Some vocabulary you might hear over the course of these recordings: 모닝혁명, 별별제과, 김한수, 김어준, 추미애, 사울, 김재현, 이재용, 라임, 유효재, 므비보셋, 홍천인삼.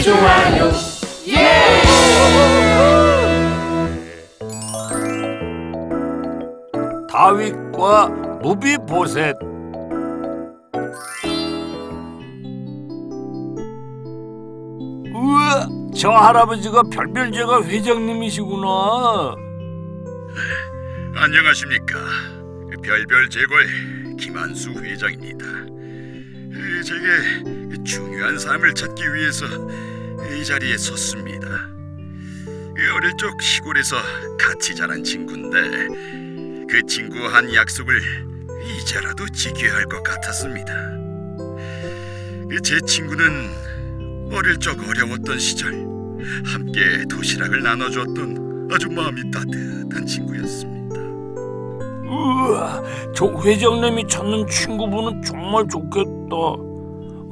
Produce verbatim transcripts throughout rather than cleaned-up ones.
구독해 좋아요 예! 다윗과 므비보셋. 우와, 저 할아버지가 별별제과 회장님이시구나. 안녕하십니까. 별별제과의 김한수 회장입니다. 제게 중요한 사람을 찾기 위해서 이 자리에 섰습니다. 어릴 적 시골에서 같이 자란 친구인데 그 친구 한 약속을 이제라도 지켜야 할 것 같았습니다. 제 친구는 어릴 적 어려웠던 시절 함께 도시락을 나눠줬던 아주 마음이 따뜻한 친구였습니다. 우와, 저 회장님이 찾는 친구분은 정말 좋겠다.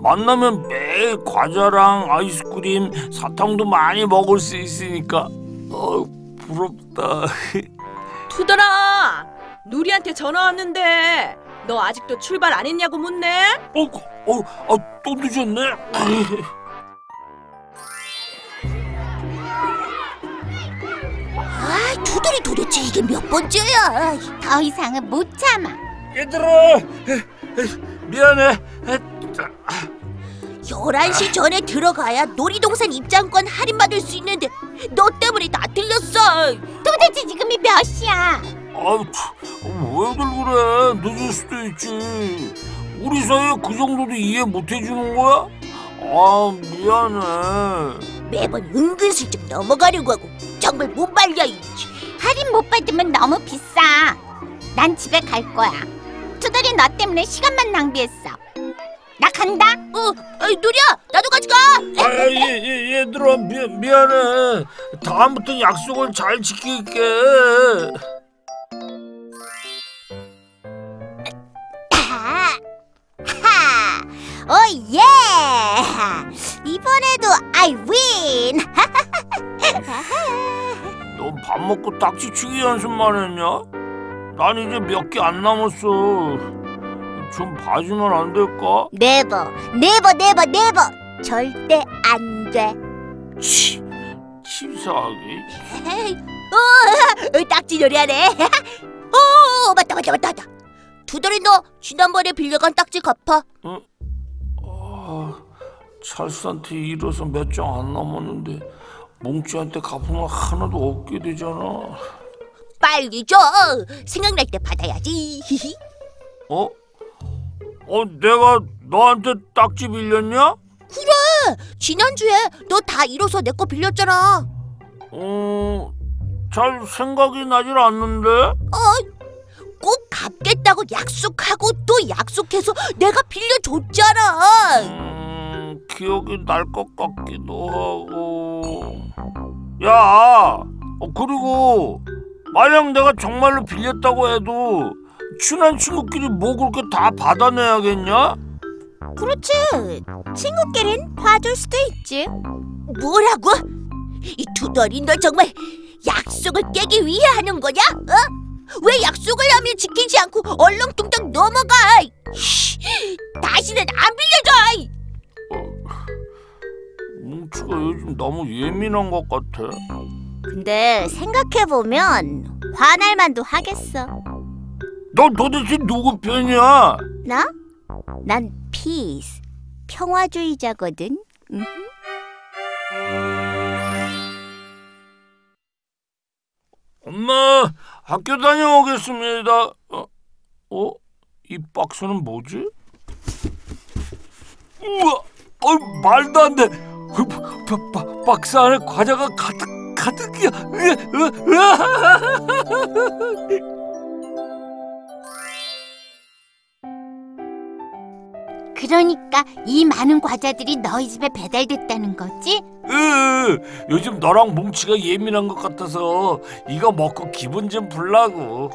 만나면 매일 과자랑 아이스크림, 사탕도 많이 먹을 수 있으니까 어, 부럽다. 투덜아, 누리한테 전화 왔는데 너 아직도 출발 안 했냐고 묻네? 어, 어, 아, 또 늦었네. 아, 투덜이 도대체 이게 몇 번째야? 더 이상은 못 참아. 얘들아, 미안해. 열한 시 전에 들어가야 놀이동산 입장권 할인받을 수 있는데 너 때문에 다 틀렸어. 도대체 지금이 몇 시야? 아유, 왜들 그래. 늦을 수도 있지. 우리 사이에 그 정도도 이해 못 해주는 거야? 아, 미안해. 매번 은근슬쩍 넘어가려고 하고 정말 못 말려. 할인 못 받으면 너무 비싸. 난 집에 갈 거야. 투덜이 너 때문에 시간만 낭비했어. 나 간다. 어, 아이, 누리야, 나도 같이 가. 아, 얘, 얘, 얘들아, 미, 미안해. 다음부터 약속을 잘 지킬게. 오 예. 이번에도 I win. 넌 밥 먹고 딱지치기 연습만 했냐? 난 이제 몇 개 안 남았어. 좀 봐주면 안 될까? 네버, 네버, 네버, 네버! 절대 안 돼. 치, 치사하게. 오, 딱지놀이하네. 오, 맞다, 맞다, 맞다, 맞다. 두더리 너 지난번에 빌려간 딱지 갚아. 응? 아, 찰스한테 잃어서 몇 장 안 남았는데 몽치한테 갚으면 하나도 없게 되잖아. 빨리 줘. 생각날 때 받아야지. 어? 어, 내가 너한테 딱지 빌렸냐? 그래! 지난주에 너 다 잃어서 내 거 빌렸잖아. 어... 잘 생각이 나질 않는데? 어... 꼭 갚겠다고 약속하고 또 약속해서 내가 빌려줬잖아. 음... 기억이 날 것 같기도 하고... 야! 어, 그리고 만약 내가 정말로 빌렸다고 해도 친한 친구끼리 뭐 그렇게 다 받아내야겠냐? 그렇지. 친구끼린 봐줄 수도 있지. 뭐라고? 이 두더리 너 정말 약속을 깨기 위해 하는 거냐? 어? 왜 약속을 하면 지키지 않고 얼렁뚱땅 넘어가? 다시는 안 빌려줘. 어, 뭉치가 요즘 너무 예민한 것 같아. 근데 생각해보면 화날 만도 하겠어. 너 도대체 누구 편이야? 나? 난 피스, 평화주의자거든. 음. 엄마, 학교 다녀오겠습니다. 어? 어? 이 박스는 뭐지? 우와! 어, 말도 안 돼! 박스 안에 과자가 가득, 가득이야! 으아! 그러니까 이 많은 과자들이 너희 집에 배달됐다는 거지? 으, 요즘 너랑 뭉치가 예민한 것 같아서 이거 먹고 기분 좀 풀라고.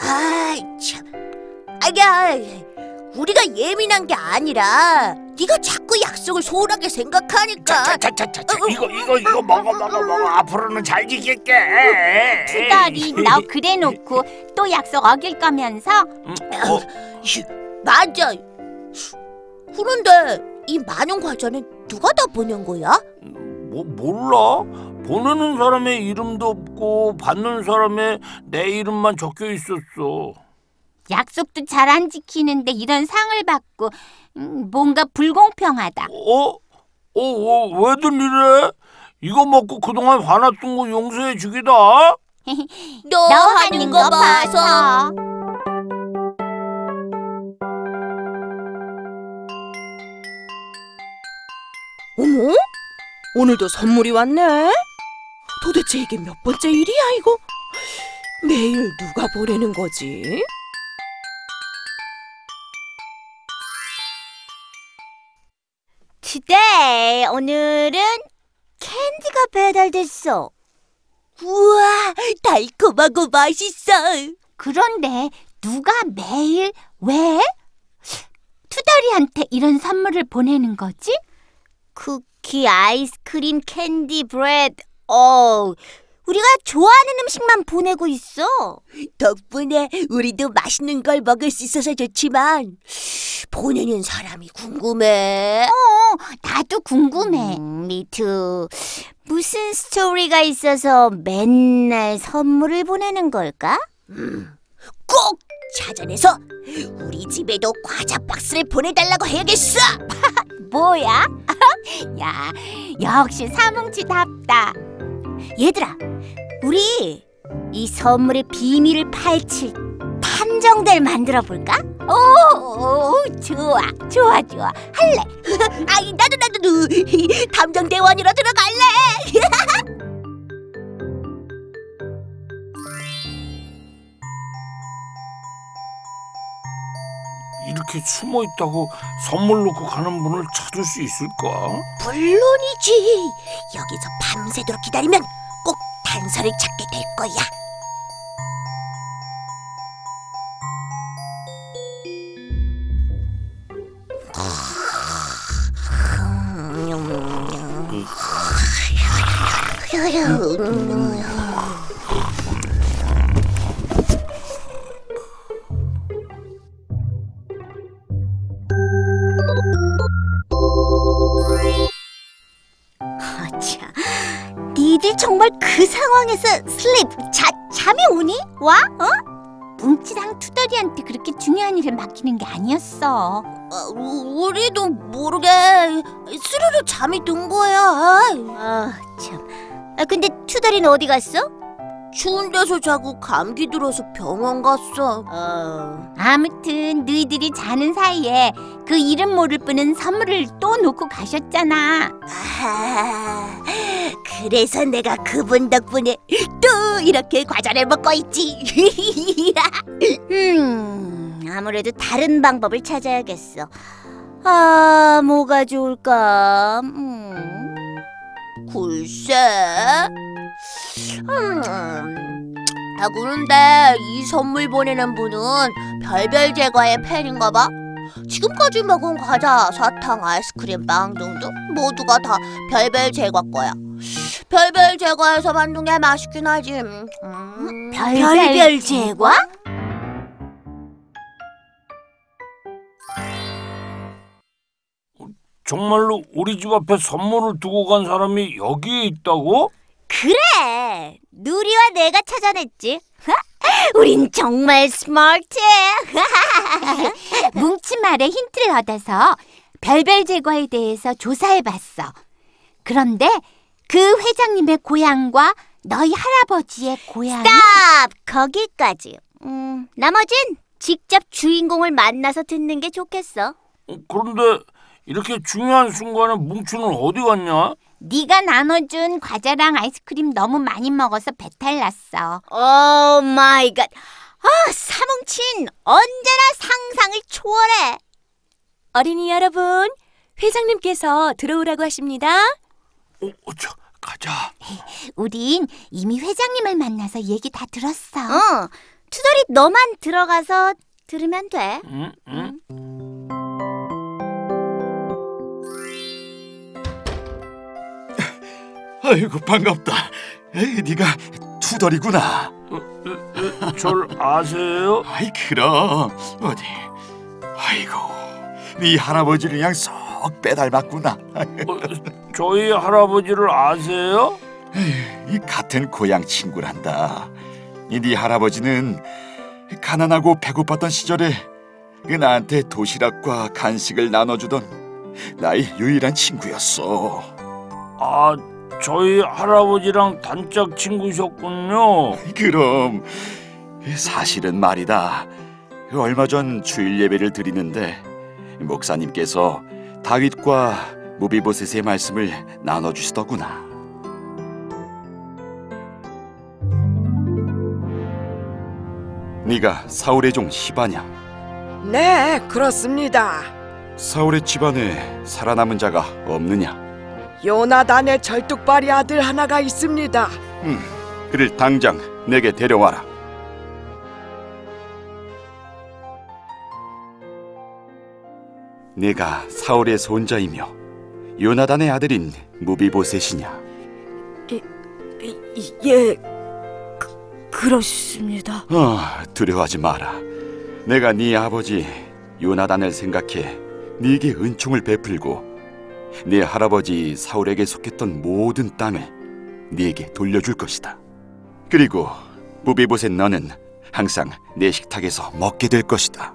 아, 참. 아야, 우리가 예민한 게 아니라 네가 자꾸 약속을 소홀하게 생각하니까. 자, 자, 자, 자, 자, 어, 이거 이거 이거 먹어 먹어 먹어. 앞으로는 잘 지킬게. 투덜이, 너 그래놓고 또 약속 어길 거면서? 음, 어. 맞아. 그런데 이 만원 과자는 누가 다 보낸 거야? 뭐, 몰라. 보내는 사람의 이름도 없고 받는 사람의 내 이름만 적혀 있었어. 약속도 잘 안 지키는데 이런 상을 받고 음, 뭔가 불공평하다. 어? 어, 어, 왜들 이래? 이거 먹고 그동안 화났던 거 용서해 주기다. 너, 너 하는 거 봐서. 어머? 오늘도 선물이 왔네? 도대체 이게 몇 번째 일이야 이거? 매일 누가 보내는 거지? Today, 오늘은 캔디가 배달됐어. 우와, 달콤하고 맛있어. 그런데 누가 매일 왜 투덜이한테 이런 선물을 보내는 거지? 쿠키, 아이스크림, 캔디, 브레드. 어, 우리가 좋아하는 음식만 보내고 있어. 덕분에 우리도 맛있는 걸 먹을 수 있어서 좋지만 보내는 사람이 궁금해. 어, 나도 궁금해. 음, me too. 무슨 스토리가 있어서 맨날 선물을 보내는 걸까? 음, 꼭 찾아내서 우리 집에도 과자 박스를 보내달라고 해야겠어. 뭐야? 야, 역시 사뭉치답다. 얘들아, 우리 이 선물의 비밀을 파헤칠 탐정대를 만들어 볼까? 오, 오, 좋아, 좋아, 좋아. 할래. 아이, 나도 나도 탐정대원으로 들어갈래. 이렇게 숨어있다고 선물 놓고 가는 분을 찾을 수 있을까? 물론이지. 여기서 밤새도록 기다리면 꼭 단서를 찾게 될 거야. 아차, 니들 정말 그 상황에서 슬립, 자, 잠이 오니? 와? 어? 뭉치랑 투덜이한테 그렇게 중요한 일을 맡기는 게 아니었어. 어, 우리도 모르게 스르르 잠이 든 거야. 아, 참. 아, 근데 투덜이는 어디 갔어? 추운 데서 자고 감기 들어서 병원 갔어. 어... 아무튼 너희들이 자는 사이에 그 이름 모를 분은 선물을 또 놓고 가셨잖아. 아, 그래서 내가 그분 덕분에 또 이렇게 과자를 먹고 있지. 음, 아무래도 다른 방법을 찾아야겠어. 아, 뭐가 좋을까? 음... 글쎄... 음, 아, 그런데 이 선물 보내는 분은 별별제과의 팬인가 봐. 지금까지 먹은 과자, 사탕, 아이스크림, 빵 등등 모두가 다 별별제과 거야. 별별제과에서 만든 게 맛있긴 하지. 음, 별별... 별별제과? 정말로 우리 집 앞에 선물을 두고 간 사람이 여기에 있다고? 그래! 누리와 내가 찾아냈지. 우린 정말 스마트해. 뭉치 말에 힌트를 얻어서 별별제과에 대해서 조사해봤어. 그런데 그 회장님의 고향과 너희 할아버지의 고향이... 스톱! 거기까지. 음, 나머진 직접 주인공을 만나서 듣는 게 좋겠어. 어, 그런데 이렇게 중요한 순간에 뭉치는 어디 갔냐? 네가 나눠준 과자랑 아이스크림 너무 많이 먹어서 배탈 났어. 오 마이 갓. 아, 사뭉친 언제나 상상을 초월해. 어린이 여러분, 회장님께서 들어오라고 하십니다. 오, 저, 가자. 우린 이미 회장님을 만나서 얘기 다 들었어. 어, 투덜이 너만 들어가서 들으면 돼. 응, 응. 응. 아이고, 반갑다. 에이, 네가 투덜이구나. 어, 어, 절 아세요? 아이, 그럼. 어디? 아이고, 네 할아버지를 그냥 쏙 빼닮았구나. 어, 저희 할아버지를 아세요? 이 같은 고향 친구란다. 네 할아버지는 가난하고 배고팠던 시절에 나한테 도시락과 간식을 나눠주던 나의 유일한 친구였어. 아, 저희 할아버지랑 단짝 친구셨군요. 그럼. 사실은 말이다, 얼마 전 주일 예배를 드리는데 목사님께서 다윗과 므비보셋의 말씀을 나눠주시더구나. 네가 사울의 종 시바냐? 네, 그렇습니다. 사울의 집안에 살아남은 자가 없느냐? 요나단의 절뚝발이 아들 하나가 있습니다. 음, 그를 당장 내게 데려와라. 네가 사울의 손자이며 요나단의 아들인 므비보셋이냐? 예, 예, 그, 그렇습니다. 어, 두려워하지 마라. 내가 네 아버지 요나단을 생각해 네게 은총을 베풀고 네 할아버지 사울에게 속했던 모든 땅을 네게 돌려줄 것이다. 그리고 므비보셋 너는 항상 내 식탁에서 먹게 될 것이다.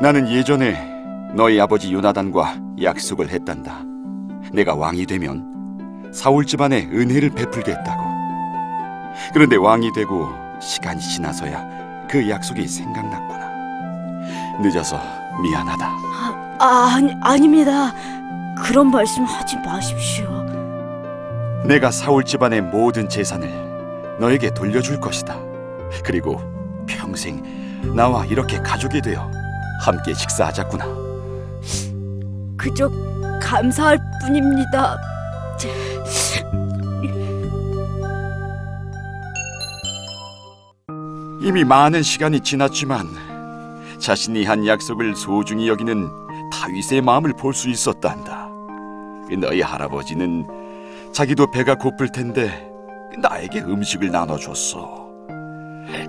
나는 예전에 너희 아버지 요나단과 약속을 했단다. 내가 왕이 되면 사울 집안에 은혜를 베풀겠다고. 그런데 왕이 되고 시간이 지나서야 그 약속이 생각났구나. 늦어서 미안하다. 아, 아 아니, 아닙니다. 그런 말씀 하지 마십시오. 내가 사울 집안의 모든 재산을 너에게 돌려줄 것이다. 그리고 평생 나와 이렇게 가족이 되어 함께 식사하자꾸나. 그저 감사할 뿐입니다. 이미 많은 시간이 지났지만 자신이 한 약속을 소중히 여기는 다윗의 마음을 볼 수 있었단다. 너희 할아버지는 자기도 배가 고플 텐데 나에게 음식을 나눠줬어.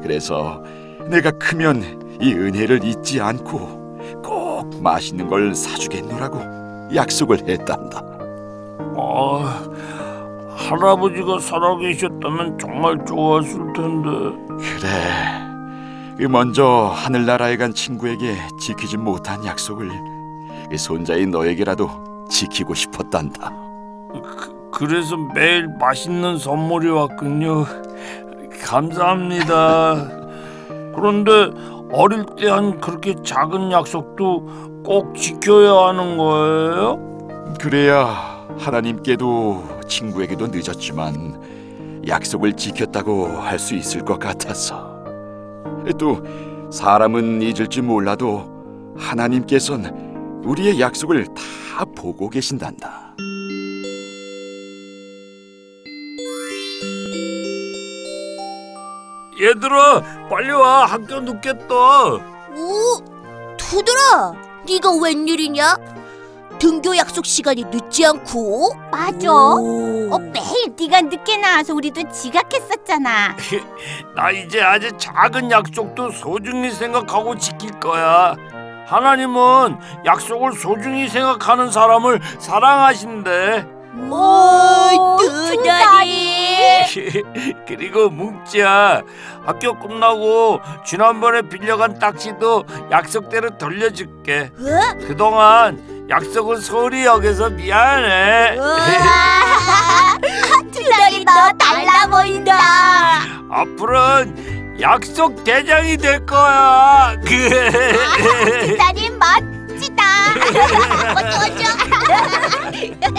그래서 내가 크면 이 은혜를 잊지 않고 꼭 맛있는 걸 사주겠노라고 약속을 했단다. 아, 할아버지가 살아계셨다면 정말 좋았을 텐데. 그래, 먼저 하늘나라에 간 친구에게 지키지 못한 약속을 손자인 너에게라도 지키고 싶었단다. 그, 그래서 매일 맛있는 선물이 왔군요. 감사합니다. 그런데 어릴 때 한 그렇게 작은 약속도 꼭 지켜야 하는 거예요? 그래야 하나님께도 친구에게도 늦었지만 약속을 지켰다고 할 수 있을 것 같아서. 또 사람은 잊을지 몰라도 하나님께서는 우리의 약속을 다 보고 계신단다. 얘들아, 빨리 와. 학교 늦겠다. 오, 두들아, 네가 웬일이냐? 등교 약속 시간이 늦지 않고. 맞아. 오. 어, 매일 네가 늦게 나와서 우리도 지각했었잖아. 나 이제 아주 작은 약속도 소중히 생각하고 지킬 거야. 하나님은 약속을 소중히 생각하는 사람을 사랑하신대. 오, 두다리. 그리고 뭉치야, 학교 끝나고 지난번에 빌려간 딱지도 약속대로 돌려줄게. 어? 그동안 약속을 소홀히 여겨서 미안해. 두다리 너 달라 보인다. 앞으로는 약속 대장이 될 거야. 두다리 멋지다. 어쩌 어쩌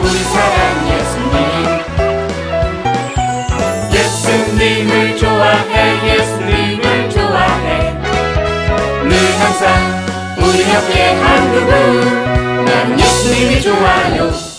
우리 사랑 예수님. 예수님을 좋아해. 예수님을 좋아해. 늘 항상 우리 옆에 한 그분. 난 예수님이 좋아요.